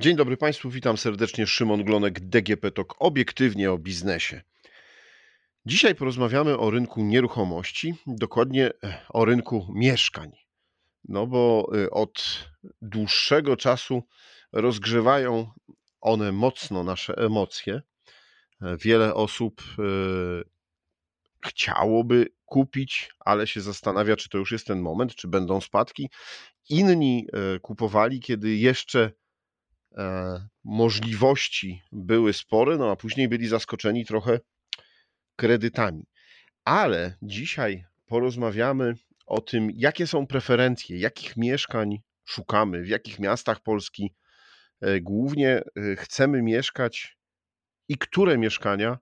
Dzień dobry Państwu, witam serdecznie, Szymon Glonek, DGP Talk, obiektywnie o biznesie. Dzisiaj porozmawiamy o rynku nieruchomości, dokładnie o rynku mieszkań. No bo od dłuższego czasu rozgrzewają one mocno nasze emocje. Wiele osób chciałoby kupić, ale się zastanawia, czy to już jest ten moment, czy będą spadki. Inni kupowali, kiedy jeszcze możliwości były spore, no a później byli zaskoczeni trochę kredytami. Ale dzisiaj porozmawiamy o tym, jakie są preferencje, jakich mieszkań szukamy, w jakich miastach Polski głównie chcemy mieszkać i które mieszkania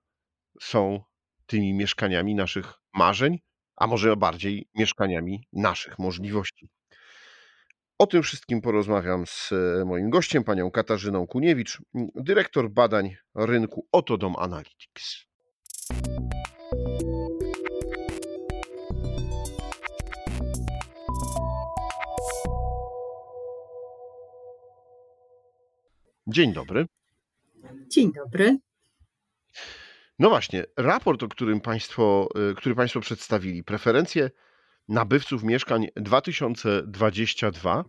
są tymi mieszkaniami naszych marzeń, a może bardziej mieszkaniami naszych możliwości. O tym wszystkim porozmawiam z moim gościem, panią Katarzyną Kuniewicz, dyrektor badań rynku Otodom Analytics. Dzień dobry. Dzień dobry. No właśnie, raport, który Państwo przedstawili, preferencje nabywców mieszkań 2022,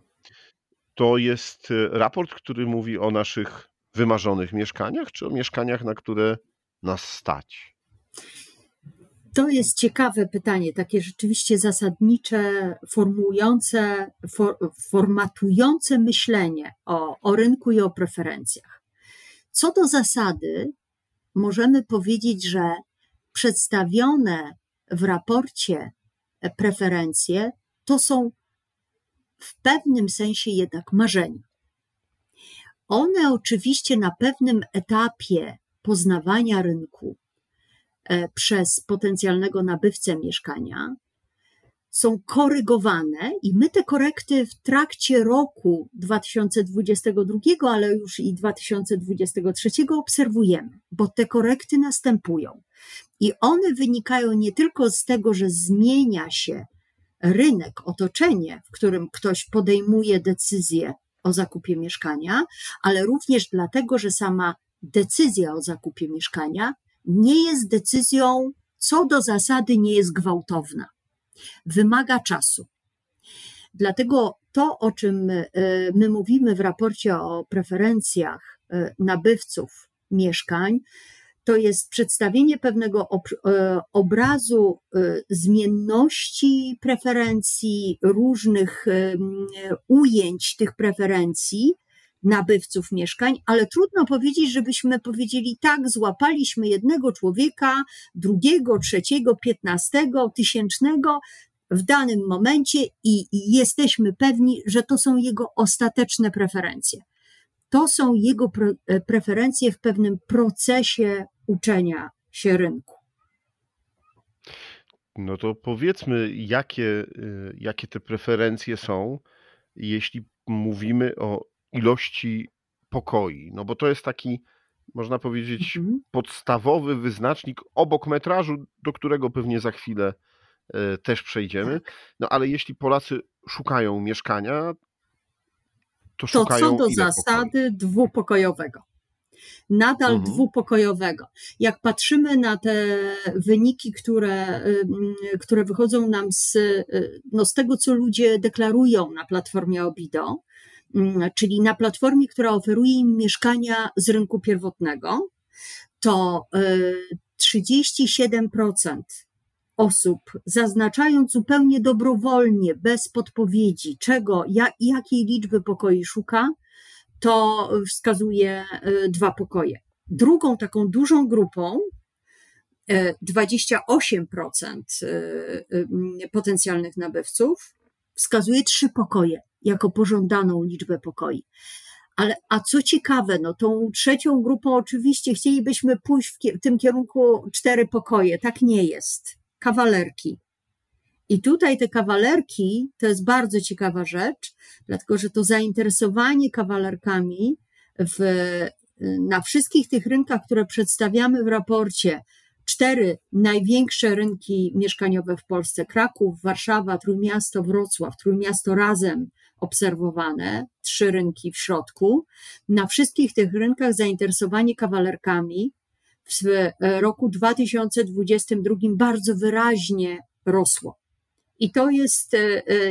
to jest raport, który mówi o naszych wymarzonych mieszkaniach, czy o mieszkaniach, na które nas stać? To jest ciekawe pytanie, takie rzeczywiście zasadnicze, formułujące, formatujące myślenie o rynku i o preferencjach. Co do zasady, możemy powiedzieć, że przedstawione w raporcie preferencje to są w pewnym sensie jednak marzenia. One oczywiście na pewnym etapie poznawania rynku przez potencjalnego nabywcę mieszkania są korygowane i my te korekty w trakcie roku 2022, ale już i 2023 obserwujemy, bo te korekty następują. I one wynikają nie tylko z tego, że zmienia się rynek, otoczenie, w którym ktoś podejmuje decyzję o zakupie mieszkania, ale również dlatego, że sama decyzja o zakupie mieszkania nie jest decyzją, co do zasady nie jest gwałtowna. Wymaga czasu. Dlatego to, o czym my mówimy w raporcie o preferencjach nabywców mieszkań, to jest przedstawienie pewnego obrazu zmienności preferencji, różnych ujęć tych preferencji nabywców mieszkań, ale trudno powiedzieć, żebyśmy powiedzieli tak, złapaliśmy jednego człowieka, drugiego, trzeciego, 15, 1000 w danym momencie i jesteśmy pewni, że to są jego ostateczne preferencje. To są jego preferencje w pewnym procesie uczenia się rynku. No to powiedzmy, jakie te preferencje są, jeśli mówimy o ilości pokoi, no bo to jest taki, można powiedzieć, podstawowy wyznacznik obok metrażu, do którego pewnie za chwilę też przejdziemy. No ale jeśli Polacy szukają mieszkania, to co do zasady dwupokojowego. Nadal dwupokojowego. Jak patrzymy na te wyniki, które wychodzą nam z tego, co ludzie deklarują na platformie Obido, czyli na platformie, która oferuje im mieszkania z rynku pierwotnego, to 37% osób, zaznaczając zupełnie dobrowolnie, bez podpowiedzi, czego, jakiej liczby pokoi szuka, to wskazuje 2 pokoje. Drugą taką dużą grupą, 28% potencjalnych nabywców, wskazuje 3 pokoje jako pożądaną liczbę pokoi. Ale, a co ciekawe, no tą trzecią grupą oczywiście chcielibyśmy pójść w tym kierunku 4 pokoje. Tak nie jest. Kawalerki. I tutaj te kawalerki, to jest bardzo ciekawa rzecz, dlatego że to zainteresowanie kawalerkami na wszystkich tych rynkach, które przedstawiamy w raporcie, 4 największe rynki mieszkaniowe w Polsce, Kraków, Warszawa, Trójmiasto, Wrocław, Trójmiasto razem, obserwowane, 3 rynki w środku. Na wszystkich tych rynkach zainteresowanie kawalerkami w roku 2022 bardzo wyraźnie rosło. I to jest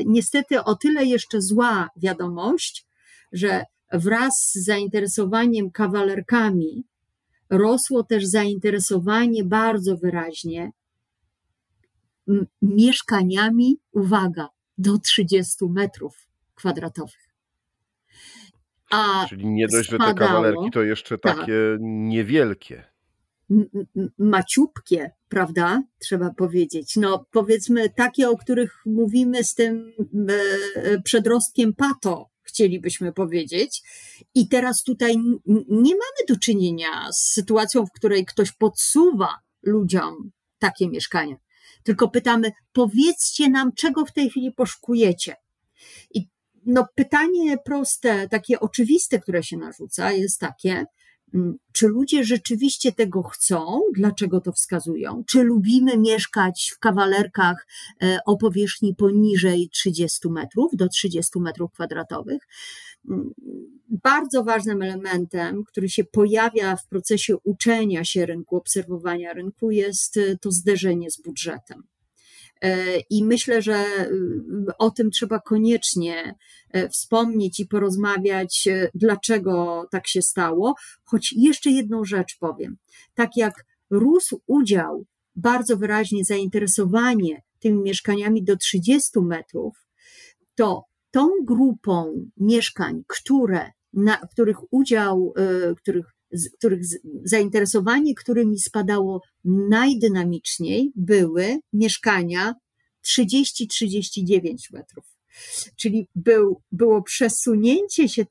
niestety o tyle jeszcze zła wiadomość, że wraz z zainteresowaniem kawalerkami rosło też zainteresowanie bardzo wyraźnie mieszkaniami, uwaga, do 30 metrów kwadratowych. Czyli nie dość, spadało, że te kawalerki to jeszcze takie niewielkie. Maciupkie, prawda? Trzeba powiedzieć. No powiedzmy takie, o których mówimy z tym przedrostkiem pato, chcielibyśmy powiedzieć. I teraz tutaj nie mamy do czynienia z sytuacją, w której ktoś podsuwa ludziom takie mieszkania. Tylko pytamy, powiedzcie nam, czego w tej chwili poszukujecie. I no pytanie proste, takie oczywiste, które się narzuca, jest takie, czy ludzie rzeczywiście tego chcą? Dlaczego to wskazują? Czy lubimy mieszkać w kawalerkach o powierzchni poniżej 30 metrów, do 30 metrów kwadratowych? Bardzo ważnym elementem, który się pojawia w procesie uczenia się rynku, obserwowania rynku, jest to zderzenie z budżetem. I myślę, że o tym trzeba koniecznie wspomnieć i porozmawiać, dlaczego tak się stało. Choć jeszcze jedną rzecz powiem. Tak jak rósł udział, bardzo wyraźnie zainteresowanie tymi mieszkaniami do 30 metrów, to tą grupą mieszkań, których zainteresowanie, którymi spadało najdynamiczniej, były mieszkania 30-39 metrów. Czyli było przesunięcie się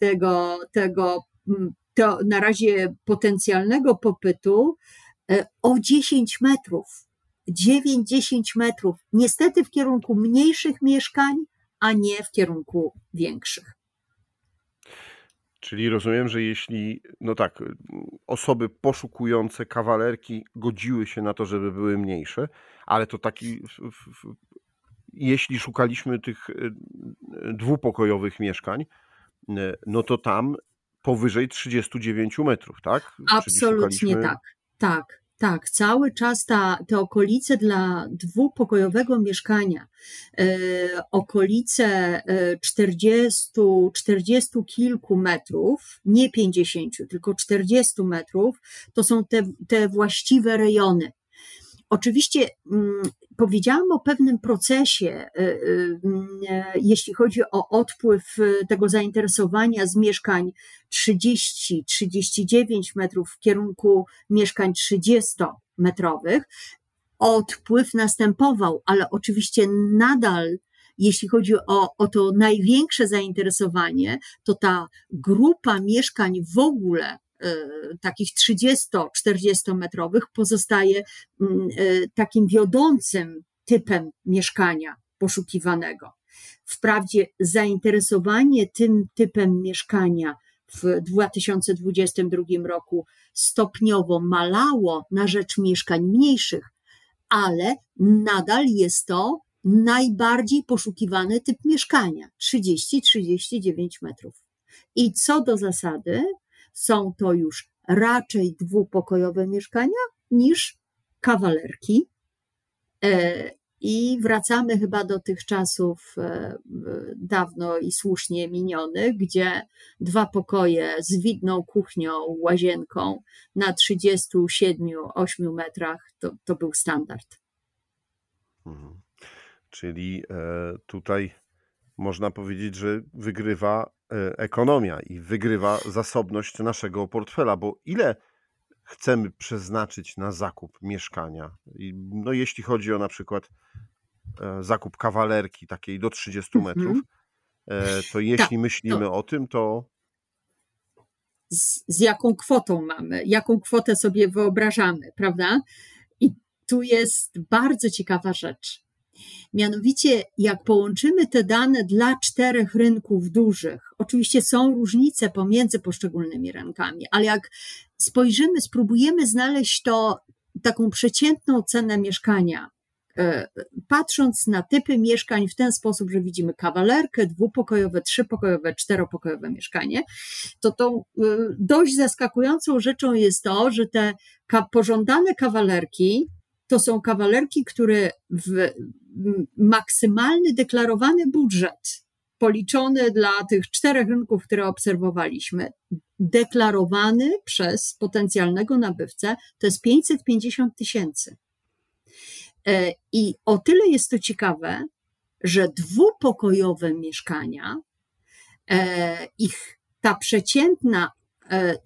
tego na razie potencjalnego popytu o 10 metrów, 9-10 metrów, niestety w kierunku mniejszych mieszkań, a nie w kierunku większych. Czyli rozumiem, że jeśli, osoby poszukujące kawalerki godziły się na to, żeby były mniejsze, ale to jeśli szukaliśmy tych dwupokojowych mieszkań, no to tam powyżej 39 metrów, tak? Absolutnie szukaliśmy... Tak, cały czas te okolice dla dwupokojowego mieszkania, okolice 40 kilku metrów, nie 50, tylko 40 metrów, to są te właściwe rejony. Oczywiście powiedziałam o pewnym procesie, jeśli chodzi o odpływ tego zainteresowania z mieszkań 30-39 metrów w kierunku mieszkań 30-metrowych. Odpływ następował, ale oczywiście nadal, jeśli chodzi o to największe zainteresowanie, to ta grupa mieszkań w ogóle takich 30-40 metrowych pozostaje takim wiodącym typem mieszkania poszukiwanego. Wprawdzie zainteresowanie tym typem mieszkania w 2022 roku stopniowo malało na rzecz mieszkań mniejszych, ale nadal jest to najbardziej poszukiwany typ mieszkania, 30-39 metrów. I co do zasady, są to już raczej dwupokojowe mieszkania niż kawalerki. I wracamy chyba do tych czasów dawno i słusznie minionych, gdzie 2 pokoje z widną kuchnią, łazienką na 37-8 metrach to był standard. Czyli tutaj można powiedzieć, że wygrywa ekonomia i wygrywa zasobność naszego portfela, bo ile chcemy przeznaczyć na zakup mieszkania? No jeśli chodzi o na przykład zakup kawalerki takiej do 30 metrów, to jeśli myślimy o tym, to... Z jaką kwotą mamy? Jaką kwotę sobie wyobrażamy, prawda? I tu jest bardzo ciekawa rzecz. Mianowicie, jak połączymy te dane dla 4 rynków dużych, oczywiście są różnice pomiędzy poszczególnymi rynkami, ale jak spojrzymy, spróbujemy znaleźć taką przeciętną cenę mieszkania patrząc na typy mieszkań w ten sposób, że widzimy kawalerkę, dwupokojowe, trzypokojowe, czteropokojowe mieszkanie, to tą dość zaskakującą rzeczą jest to, że te pożądane kawalerki to są kawalerki, które w maksymalny deklarowany budżet policzony dla tych czterech rynków, które obserwowaliśmy, deklarowany przez potencjalnego nabywcę, to jest 550 000. I o tyle jest to ciekawe, że dwupokojowe mieszkania, ich ta przeciętna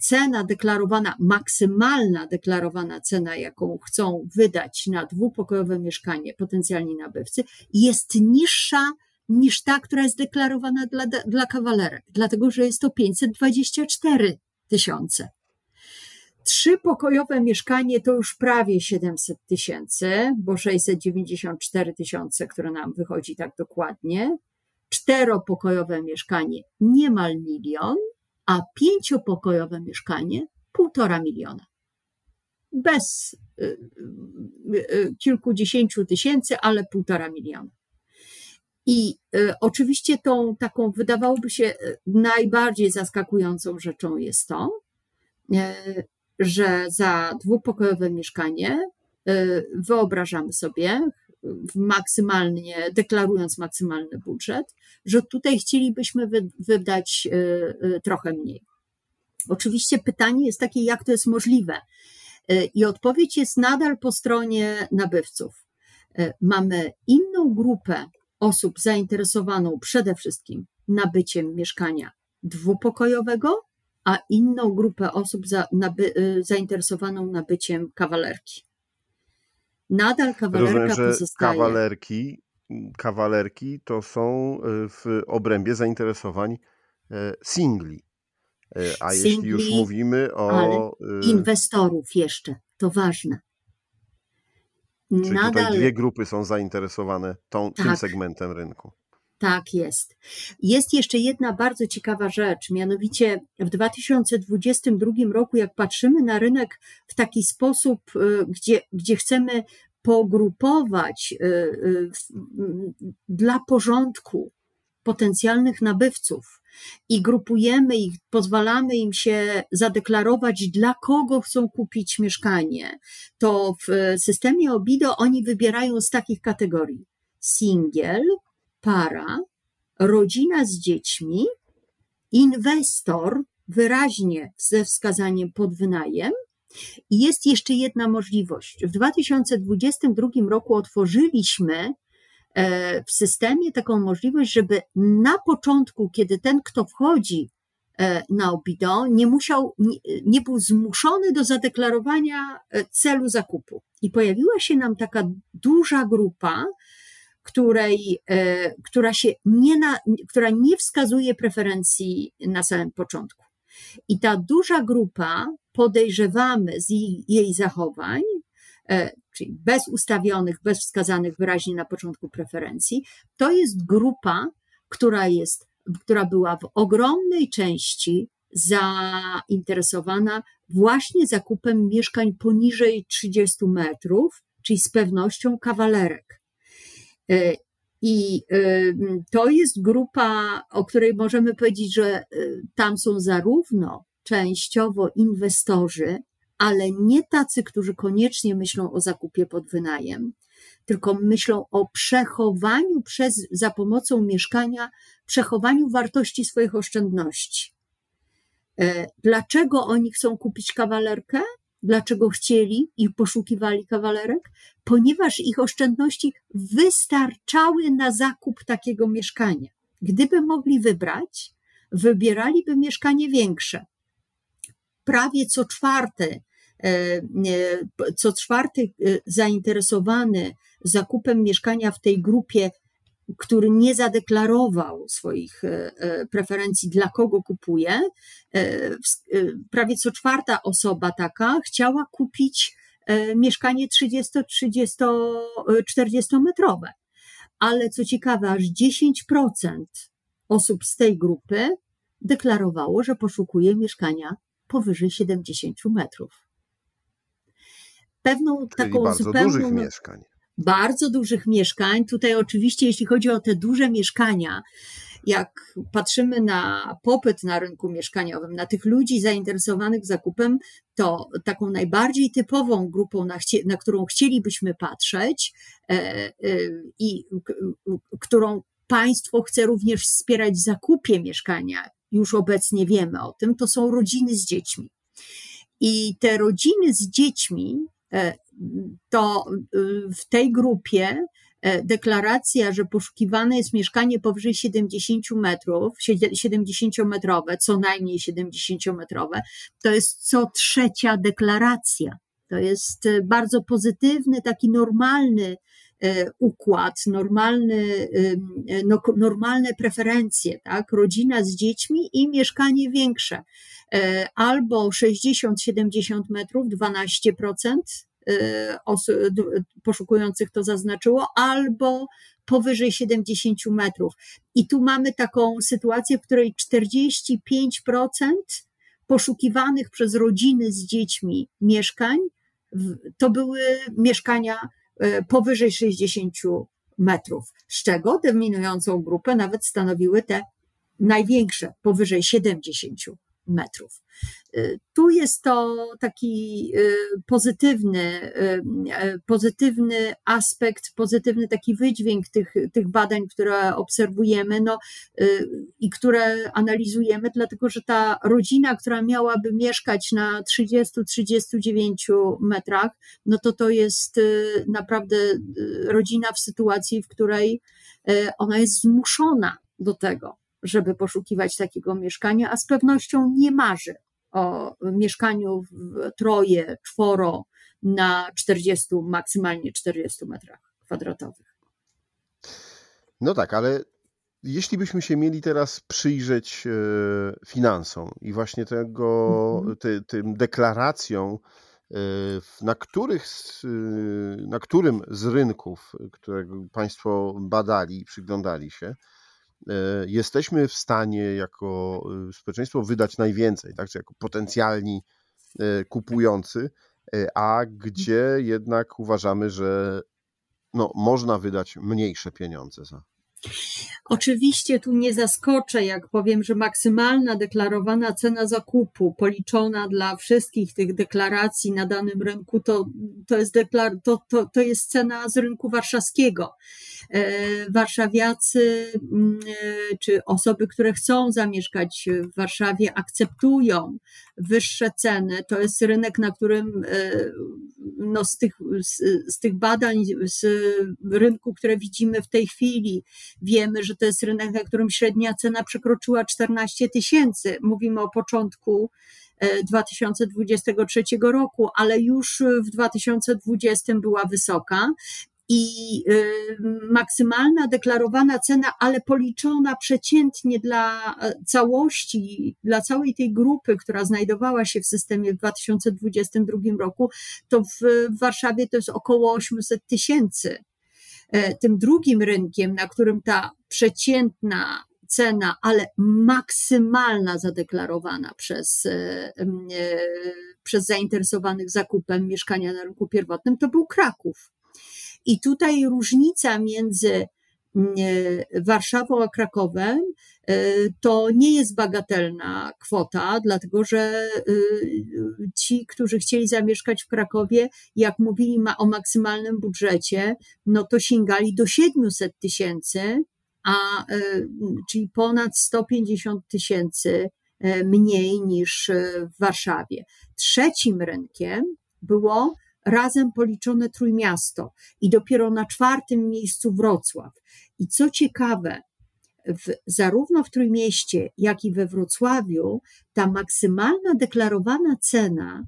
cena deklarowana, maksymalna deklarowana cena, jaką chcą wydać na dwupokojowe mieszkanie potencjalni nabywcy, jest niższa niż ta, która jest deklarowana dla kawalerek, dlatego że jest to 524 000. Trzypokojowe mieszkanie to już prawie 700 000, bo 694 000, które nam wychodzi tak dokładnie. Czteropokojowe mieszkanie niemal 1 000 000, a 5-pokojowe mieszkanie 1,5 miliona. Bez kilkudziesięciu tysięcy, ale 1,5 miliona. I oczywiście tą taką, wydawałoby się, najbardziej zaskakującą rzeczą jest to, że za dwupokojowe mieszkanie wyobrażamy sobie, maksymalnie, deklarując maksymalny budżet, że tutaj chcielibyśmy wydać trochę mniej. Oczywiście pytanie jest takie, jak to jest możliwe? I odpowiedź jest nadal po stronie nabywców. Mamy inną grupę osób zainteresowaną przede wszystkim nabyciem mieszkania dwupokojowego, a inną grupę osób zainteresowaną nabyciem kawalerki. Nadal kawalerka pozostaje. Kawalerki to są w obrębie zainteresowań singli. A singli, jeśli już mówimy o... inwestorów jeszcze, to ważne. Czyli nadal... tutaj dwie grupy są zainteresowane tym segmentem rynku. Tak jest. Jest jeszcze jedna bardzo ciekawa rzecz, mianowicie w 2022 roku, jak patrzymy na rynek w taki sposób, gdzie chcemy pogrupować dla porządku potencjalnych nabywców i grupujemy ich, pozwalamy im się zadeklarować, dla kogo chcą kupić mieszkanie, to w systemie Obido oni wybierają z takich kategorii: singiel, para, rodzina z dziećmi, inwestor, wyraźnie ze wskazaniem pod wynajem. I jest jeszcze jedna możliwość. W 2022 roku otworzyliśmy w systemie taką możliwość, żeby na początku, kiedy ten, kto wchodzi na Obido, nie był zmuszony do zadeklarowania celu zakupu. I pojawiła się nam taka duża grupa, która nie wskazuje preferencji na samym początku. I ta duża grupa, podejrzewamy z jej zachowań, czyli bez ustawionych, bez wskazanych wyraźnie na początku preferencji, to jest grupa, która była w ogromnej części zainteresowana właśnie zakupem mieszkań poniżej 30 metrów, czyli z pewnością kawalerek. I to jest grupa, o której możemy powiedzieć, że tam są zarówno częściowo inwestorzy, ale nie tacy, którzy koniecznie myślą o zakupie pod wynajem, tylko myślą o przechowaniu za pomocą mieszkania, przechowaniu wartości swoich oszczędności. Dlaczego oni chcą kupić kawalerkę? Dlaczego chcieli i poszukiwali kawalerek? Ponieważ ich oszczędności wystarczały na zakup takiego mieszkania. Gdyby mogli wybrać, wybieraliby mieszkanie większe. Prawie co czwarty zainteresowany zakupem mieszkania w tej grupie, który nie zadeklarował swoich preferencji, dla kogo kupuje, prawie co czwarta osoba taka chciała kupić mieszkanie 30-40 metrowe. Ale co ciekawe, aż 10% osób z tej grupy deklarowało, że poszukuje mieszkania powyżej 70 metrów. Pewną taką zupełną... Dużych mieszkań. bardzo dużych mieszkań. Tutaj oczywiście, jeśli chodzi o te duże mieszkania, jak patrzymy na popyt na rynku mieszkaniowym, na tych ludzi zainteresowanych zakupem, to taką najbardziej typową grupą, na którą chcielibyśmy patrzeć i którą państwo chce również wspierać w zakupie mieszkania, już obecnie wiemy o tym, to są rodziny z dziećmi. I te rodziny z dziećmi, to w tej grupie deklaracja, że poszukiwane jest mieszkanie powyżej 70 metrów, 70-metrowe, co najmniej 70-metrowe, to jest co trzecia deklaracja. To jest bardzo pozytywny, taki normalny układ, normalne preferencje, tak? Rodzina z dziećmi i mieszkanie większe. Albo 60-70 metrów, 12% poszukujących to zaznaczyło, albo powyżej 70 metrów. I tu mamy taką sytuację, w której 45% poszukiwanych przez rodziny z dziećmi mieszkań to były mieszkania powyżej 60 metrów, z czego dominującą grupę nawet stanowiły te największe, powyżej 70 metrów. Tu jest to taki pozytywny aspekt, pozytywny taki wydźwięk tych badań, które obserwujemy, no, i które analizujemy, dlatego że ta rodzina, która miałaby mieszkać na 30-39 metrach, no to jest naprawdę rodzina w sytuacji, w której ona jest zmuszona do tego, żeby poszukiwać takiego mieszkania, a z pewnością nie marzy o mieszkaniu w troje, czworo na 40, maksymalnie 40 metrach kwadratowych. No tak, ale jeśli byśmy się mieli teraz przyjrzeć finansom i właśnie tym deklaracjom, na którym z rynków, którego państwo badali i przyglądali się, jesteśmy w stanie jako społeczeństwo wydać najwięcej, tak? Czy jako potencjalni kupujący, a gdzie jednak uważamy, że no, można wydać mniejsze pieniądze za. Oczywiście tu nie zaskoczę, jak powiem, że maksymalna deklarowana cena zakupu policzona dla wszystkich tych deklaracji na danym rynku to jest cena z rynku warszawskiego. Warszawiacy czy osoby, które chcą zamieszkać w Warszawie, akceptują wyższe ceny. To jest rynek, na którym no, z tych badań, z rynku, które widzimy w tej chwili, wiemy, że to jest rynek, na którym średnia cena przekroczyła 14 000. Mówimy o początku 2023 roku, ale już w 2020 była wysoka i maksymalna deklarowana cena, ale policzona przeciętnie dla całej tej grupy, która znajdowała się w systemie w 2022 roku, to w Warszawie to jest około 800 000. Tym drugim rynkiem, na którym ta przeciętna cena, ale maksymalna zadeklarowana przez zainteresowanych zakupem mieszkania na rynku pierwotnym, to był Kraków. I tutaj różnica między Warszawą a Krakowem to nie jest bagatelna kwota, dlatego że ci, którzy chcieli zamieszkać w Krakowie, jak mówili o maksymalnym budżecie, no to sięgali do 700 000, czyli ponad 150 000 mniej niż w Warszawie. Trzecim rynkiem było razem policzone Trójmiasto i dopiero na czwartym miejscu Wrocław. I co ciekawe, zarówno w Trójmieście, jak i we Wrocławiu ta maksymalna deklarowana cena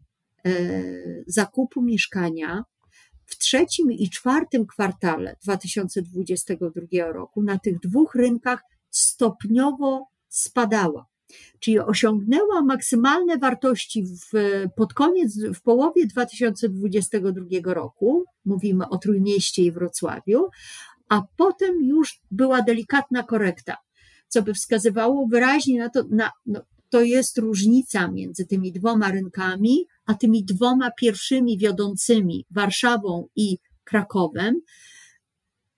zakupu mieszkania w trzecim i czwartym kwartale 2022 roku na tych dwóch rynkach stopniowo spadała. Czyli osiągnęła maksymalne wartości w połowie 2022 roku, mówimy o Trójmieście i Wrocławiu, a potem już była delikatna korekta, co by wskazywało wyraźnie na to, to jest różnica między tymi dwoma rynkami, a tymi dwoma pierwszymi wiodącymi, Warszawą i Krakowem,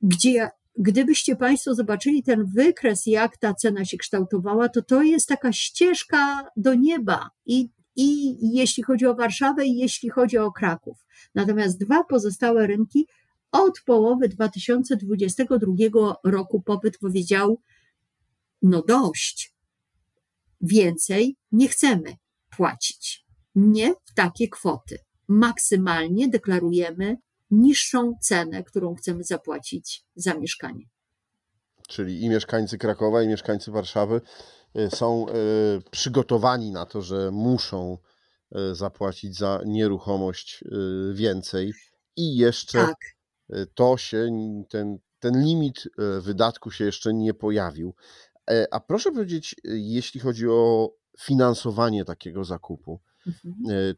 gdzie gdybyście Państwo zobaczyli ten wykres, jak ta cena się kształtowała, to jest taka ścieżka do nieba i jeśli chodzi o Warszawę i jeśli chodzi o Kraków. Natomiast dwa pozostałe rynki od połowy 2022 roku popyt powiedział, no dość, więcej nie chcemy płacić, nie w takie kwoty. Maksymalnie deklarujemy niższą cenę, którą chcemy zapłacić za mieszkanie. Czyli i mieszkańcy Krakowa, i mieszkańcy Warszawy są przygotowani na to, że muszą zapłacić za nieruchomość więcej i jeszcze tak. To się, ten limit wydatku się jeszcze nie pojawił. A proszę powiedzieć, jeśli chodzi o finansowanie takiego zakupu,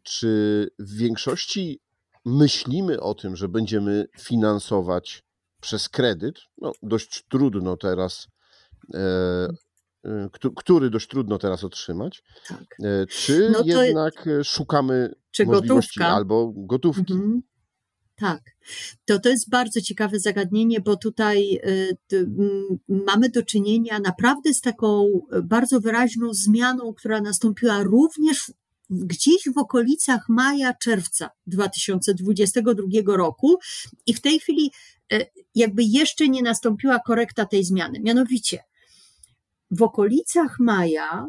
czy w większości myślimy o tym, że będziemy finansować przez kredyt, dość trudno teraz, który dość trudno teraz otrzymać, tak. Czy jednak szukamy możliwości gotówka. Albo gotówki? Mhm. Tak, to jest bardzo ciekawe zagadnienie, bo tutaj mamy do czynienia naprawdę z taką bardzo wyraźną zmianą, która nastąpiła również gdzieś w okolicach maja, czerwca 2022 roku i w tej chwili jakby jeszcze nie nastąpiła korekta tej zmiany. Mianowicie w okolicach maja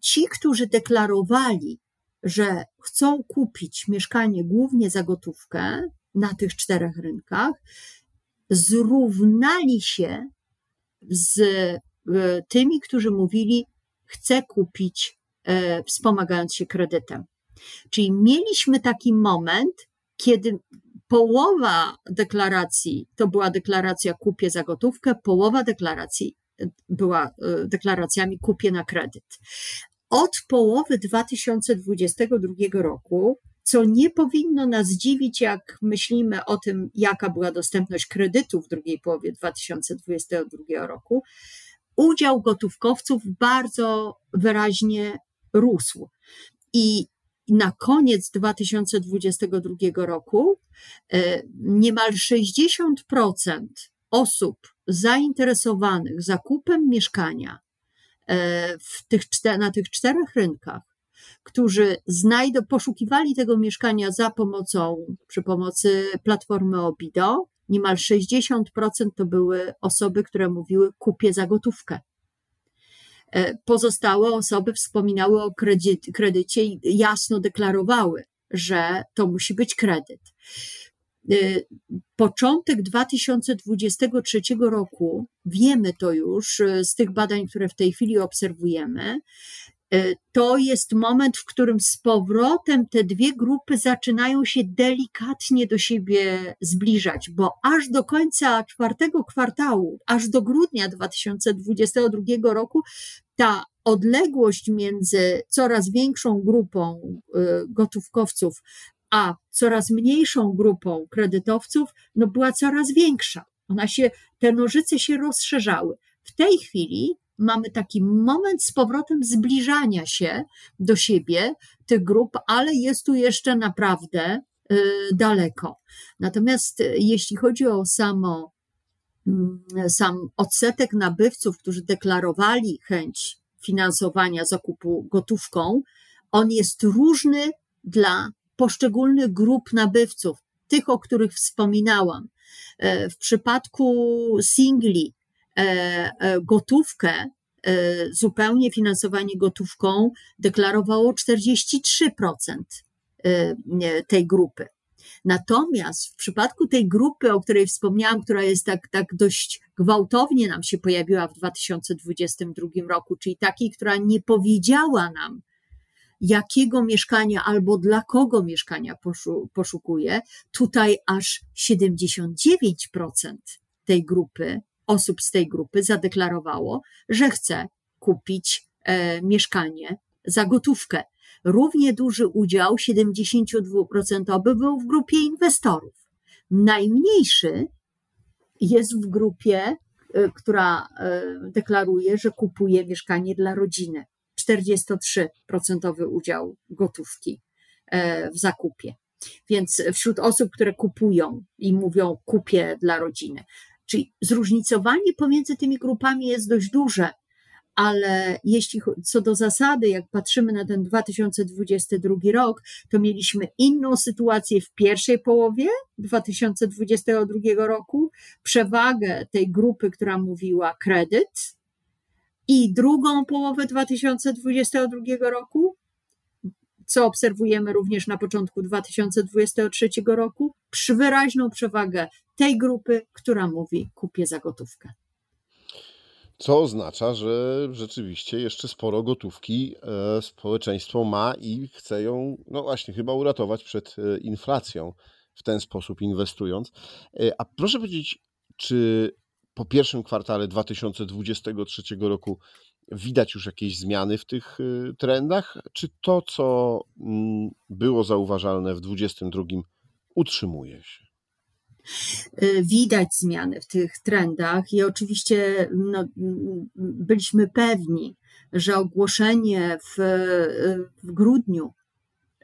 ci, którzy deklarowali, że chcą kupić mieszkanie głównie za gotówkę na tych czterech rynkach, zrównali się z tymi, którzy mówili, chcę kupić wspomagając się kredytem. Czyli mieliśmy taki moment, kiedy połowa deklaracji to była deklaracja kupię za gotówkę, połowa deklaracji była deklaracjami kupię na kredyt. Od połowy 2022 roku, co nie powinno nas dziwić, jak myślimy o tym, jaka była dostępność kredytu w drugiej połowie 2022 roku, udział gotówkowców bardzo wyraźnie rósł. I na koniec 2022 roku niemal 60% osób zainteresowanych zakupem mieszkania na tych czterech rynkach, którzy poszukiwali tego mieszkania przy pomocy platformy Obido, niemal 60% to były osoby, które mówiły kupię za gotówkę. Pozostałe osoby wspominały o kredycie i jasno deklarowały, że to musi być kredyt. Początek 2023 roku, wiemy to już z tych badań, które w tej chwili obserwujemy, to jest moment, w którym z powrotem te dwie grupy zaczynają się delikatnie do siebie zbliżać, bo aż do końca czwartego kwartału, aż do grudnia 2022 roku ta odległość między coraz większą grupą gotówkowców a coraz mniejszą grupą kredytowców, była coraz większa. Te nożyce się rozszerzały. W tej chwili mamy taki moment z powrotem zbliżania się do siebie tych grup, ale jest tu jeszcze naprawdę daleko. Natomiast jeśli chodzi o sam odsetek nabywców, którzy deklarowali chęć finansowania zakupu gotówką, on jest różny dla poszczególnych grup nabywców, tych, o których wspominałam. W przypadku singli gotówkę, zupełnie finansowanie gotówką deklarowało 43% tej grupy. Natomiast w przypadku tej grupy, o której wspomniałam, która jest tak dość gwałtownie nam się pojawiła w 2022 roku, czyli takiej, która nie powiedziała nam, jakiego mieszkania albo dla kogo mieszkania poszukuje, tutaj aż 79% tej grupy, osób z tej grupy zadeklarowało, że chce kupić mieszkanie za gotówkę. Równie duży udział, 72%, był w grupie inwestorów. Najmniejszy jest w grupie, która deklaruje, że kupuje mieszkanie dla rodziny. 43% udział gotówki w zakupie. Więc wśród osób, które kupują i mówią kupię dla rodziny. Czyli zróżnicowanie pomiędzy tymi grupami jest dość duże, ale jeśli co do zasady, jak patrzymy na ten 2022 rok, to mieliśmy inną sytuację w pierwszej połowie 2022 roku, przewagę tej grupy, która mówiła kredyt, i drugą połowę 2022 roku, co obserwujemy również na początku 2023 roku, przywyraźną przewagę tej grupy, która mówi kupię za gotówkę. Co oznacza, że rzeczywiście jeszcze sporo gotówki społeczeństwo ma i chce ją, no właśnie, chyba uratować przed inflacją w ten sposób inwestując. A proszę powiedzieć, czy po pierwszym kwartale 2023 roku widać już jakieś zmiany w tych trendach? Czy to, co było zauważalne w 2022, utrzymuje się? Widać zmiany w tych trendach i oczywiście byliśmy pewni, że ogłoszenie w grudniu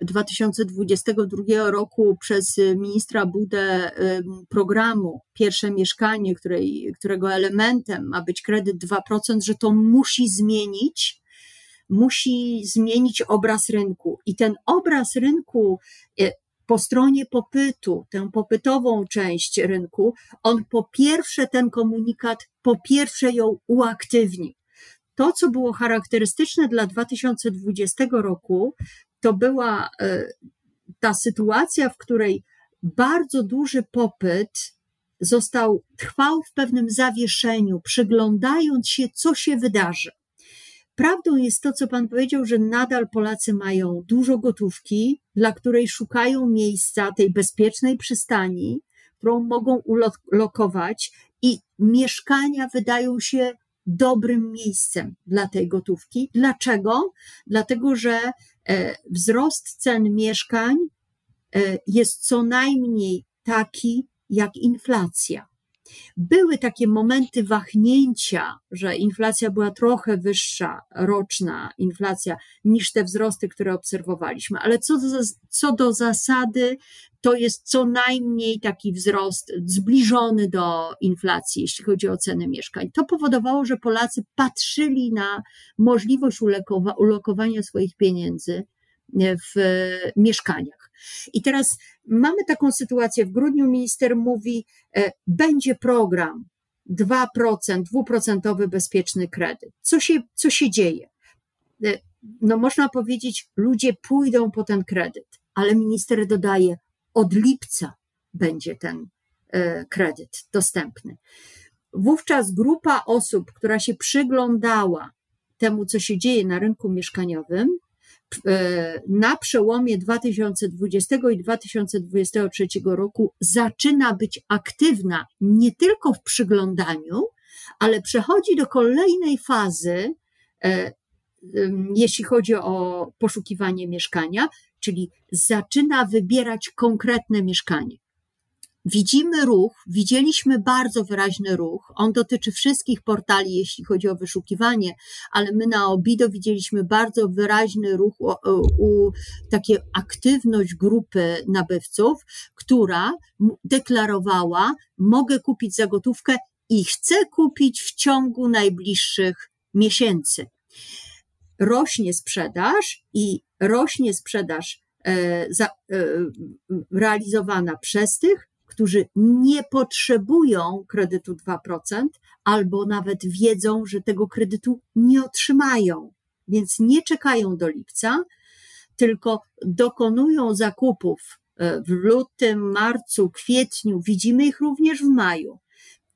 2022 roku przez ministra Budę programu Pierwsze Mieszkanie, którego elementem ma być kredyt 2%, że to musi zmienić obraz rynku. I ten obraz rynku po stronie popytu, tę popytową część rynku, on po pierwsze ten komunikat, po pierwsze ją uaktywni. To, co było charakterystyczne dla 2020 roku, to była ta sytuacja, w której bardzo duży popyt trwał w pewnym zawieszeniu, przyglądając się, co się wydarzy. Prawdą jest to, co pan powiedział, że nadal Polacy mają dużo gotówki, dla której szukają miejsca, tej bezpiecznej przystani, którą mogą ulokować, i mieszkania wydają się dobrym miejscem dla tej gotówki. Dlaczego? Dlatego, że wzrost cen mieszkań jest co najmniej taki jak inflacja. Były takie momenty wahnięcia, że inflacja była trochę wyższa, roczna inflacja, niż te wzrosty, które obserwowaliśmy, ale co do zasady to jest co najmniej taki wzrost zbliżony do inflacji, jeśli chodzi o ceny mieszkań. To powodowało, że Polacy patrzyli na możliwość ulokowania swoich pieniędzy w mieszkaniach. I teraz mamy taką sytuację, w grudniu minister mówi, będzie program 2% bezpieczny kredyt. Co się dzieje? Można powiedzieć, ludzie pójdą po ten kredyt, ale minister dodaje, od lipca będzie ten kredyt dostępny. Wówczas grupa osób, która się przyglądała temu, co się dzieje na rynku mieszkaniowym, na przełomie 2020 i 2023 roku zaczyna być aktywna nie tylko w przyglądaniu, ale przechodzi do kolejnej fazy, jeśli chodzi o poszukiwanie mieszkania, czyli zaczyna wybierać konkretne mieszkanie. Widzieliśmy bardzo wyraźny ruch, on dotyczy wszystkich portali, jeśli chodzi o wyszukiwanie, ale my na Obido widzieliśmy bardzo wyraźny ruch, takie aktywność grupy nabywców, która deklarowała, mogę kupić za gotówkę i chcę kupić w ciągu najbliższych miesięcy. Rośnie sprzedaż realizowana przez tych, którzy nie potrzebują kredytu 2% albo nawet wiedzą, że tego kredytu nie otrzymają, więc nie czekają do lipca, tylko dokonują zakupów w lutym, marcu, kwietniu, widzimy ich również w maju.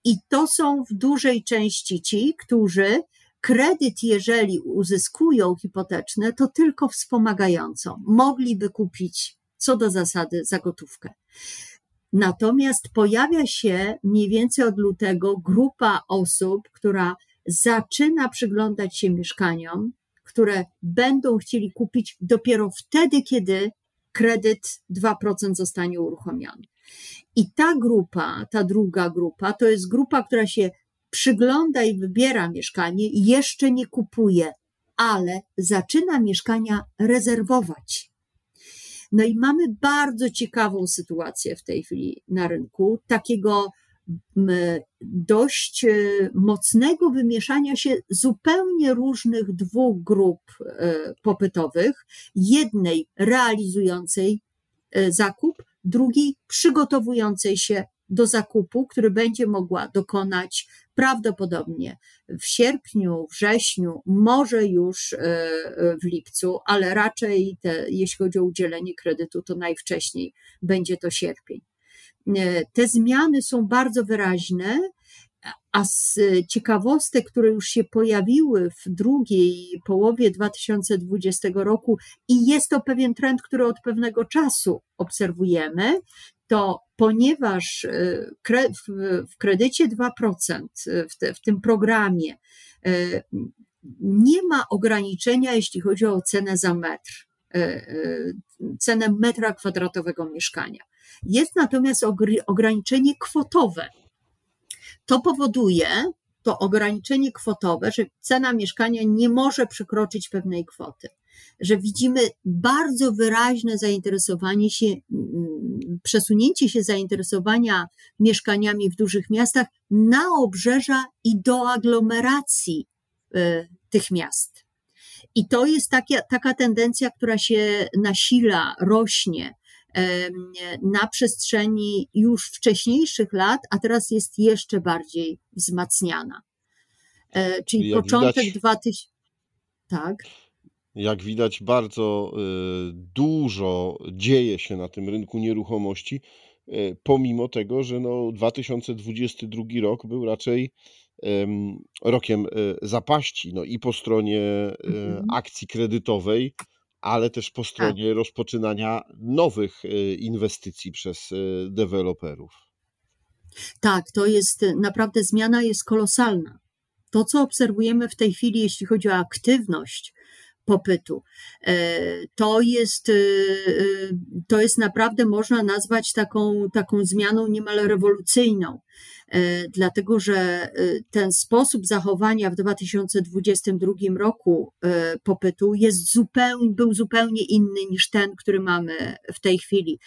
I to są w dużej części ci, którzy kredyt, jeżeli uzyskują hipoteczny, to tylko wspomagającą. Mogliby kupić co do zasady za gotówkę. Natomiast pojawia się mniej więcej od lutego grupa osób, która zaczyna przyglądać się mieszkaniom, które będą chcieli kupić dopiero wtedy, kiedy kredyt 2% zostanie uruchomiony. I ta grupa, ta druga grupa, to jest grupa, która się przygląda i wybiera mieszkanie, jeszcze nie kupuje, ale zaczyna mieszkania rezerwować. No i mamy bardzo ciekawą sytuację w tej chwili na rynku, takiego dość mocnego wymieszania się zupełnie różnych dwóch grup popytowych, jednej realizującej zakup, drugiej przygotowującej się do zakupu, który będzie mogła dokonać prawdopodobnie w sierpniu, wrześniu, może już w lipcu, ale raczej jeśli chodzi o udzielenie kredytu, to najwcześniej będzie to sierpień. Te zmiany są bardzo wyraźne, a z ciekawostek, które już się pojawiły w drugiej połowie 2020 roku i jest to pewien trend, który od pewnego czasu obserwujemy, to ponieważ w kredycie 2% w tym programie nie ma ograniczenia, jeśli chodzi o cenę za metr, cenę metra kwadratowego mieszkania. Jest natomiast ograniczenie kwotowe. To powoduje, to ograniczenie kwotowe, że cena mieszkania nie może przekroczyć pewnej kwoty, że widzimy bardzo wyraźne zainteresowanie się, przesunięcie się zainteresowania mieszkaniami w dużych miastach na obrzeża i do aglomeracji tych miast. I to jest taka tendencja, która się nasila, rośnie na przestrzeni już wcześniejszych lat, a teraz jest jeszcze bardziej wzmacniana. Czyli początek 2000. Tak. Jak widać, bardzo dużo dzieje się na tym rynku nieruchomości, pomimo tego, że 2022 rok był raczej rokiem zapaści, i po stronie akcji kredytowej, ale też po stronie rozpoczynania nowych inwestycji przez deweloperów. Tak, to jest naprawdę, zmiana jest kolosalna. To, co obserwujemy w tej chwili, jeśli chodzi o aktywność popytu, to jest naprawdę, można nazwać taką zmianą niemal rewolucyjną, dlatego że ten sposób zachowania w 2022 roku popytu był zupełnie inny niż ten, który mamy w tej chwili.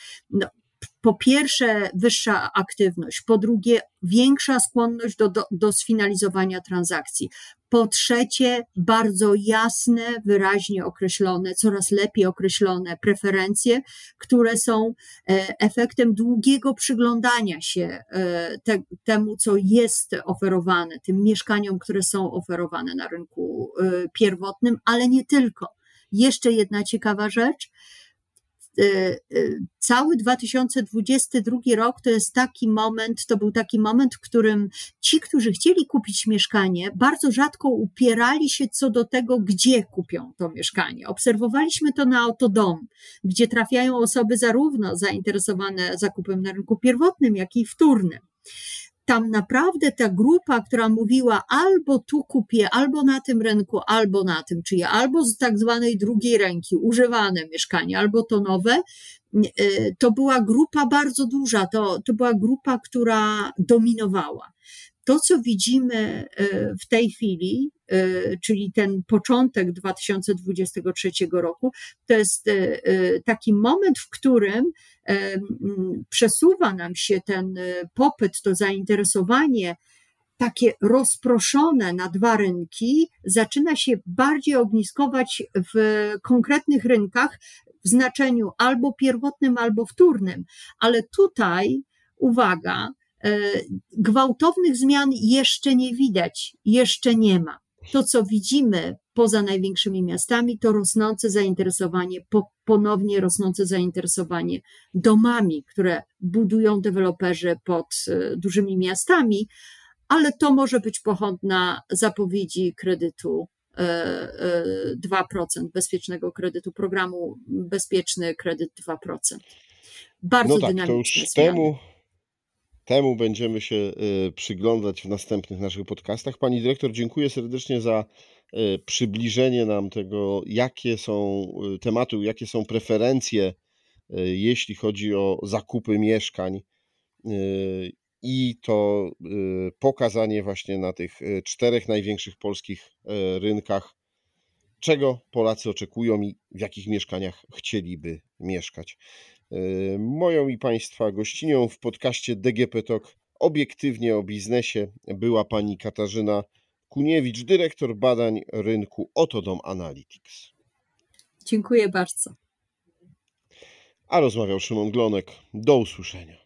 Po pierwsze, wyższa aktywność, po drugie, większa skłonność do sfinalizowania transakcji, po trzecie, bardzo jasne, wyraźnie określone, coraz lepiej określone preferencje, które są efektem długiego przyglądania się temu, co jest oferowane, tym mieszkaniom, które są oferowane na rynku pierwotnym, ale nie tylko. Jeszcze jedna ciekawa rzecz. Cały 2022 rok to był taki moment, w którym ci, którzy chcieli kupić mieszkanie, bardzo rzadko upierali się co do tego, gdzie kupią to mieszkanie. Obserwowaliśmy to na Otodom, gdzie trafiają osoby zarówno zainteresowane zakupem na rynku pierwotnym, jak i wtórnym. Tam naprawdę ta grupa, która mówiła albo tu kupię, albo na tym rynku, albo na tym, czyli albo z tak zwanej drugiej ręki, używane mieszkanie, albo to nowe, to była grupa bardzo duża, to była grupa, która dominowała. To, co widzimy w tej chwili, czyli ten początek 2023 roku, to jest taki moment, w którym przesuwa nam się ten popyt, to zainteresowanie takie rozproszone na dwa rynki, zaczyna się bardziej ogniskować w konkretnych rynkach w znaczeniu albo pierwotnym, albo wtórnym. Ale tutaj, uwaga, gwałtownych zmian jeszcze nie widać, jeszcze nie ma. To, co widzimy poza największymi miastami, to rosnące zainteresowanie, ponownie rosnące zainteresowanie domami, które budują deweloperzy pod dużymi miastami, ale to może być pochodna zapowiedzi kredytu 2%, bezpiecznego kredytu, programu Bezpieczny Kredyt 2%. Bardzo dynamiczne zmiany. Temu będziemy się przyglądać w następnych naszych podcastach. Pani dyrektor, dziękuję serdecznie za przybliżenie nam tego, jakie są tematy, jakie są preferencje, jeśli chodzi o zakupy mieszkań, i to pokazanie właśnie na tych czterech największych polskich rynkach, czego Polacy oczekują i w jakich mieszkaniach chcieliby mieszkać. Moją i Państwa gościnią w podcaście DGP Talk obiektywnie o biznesie była pani Katarzyna Kuniewicz, dyrektor badań rynku Otodom Analytics. Dziękuję bardzo. A rozmawiał Szymon Glonek. Do usłyszenia.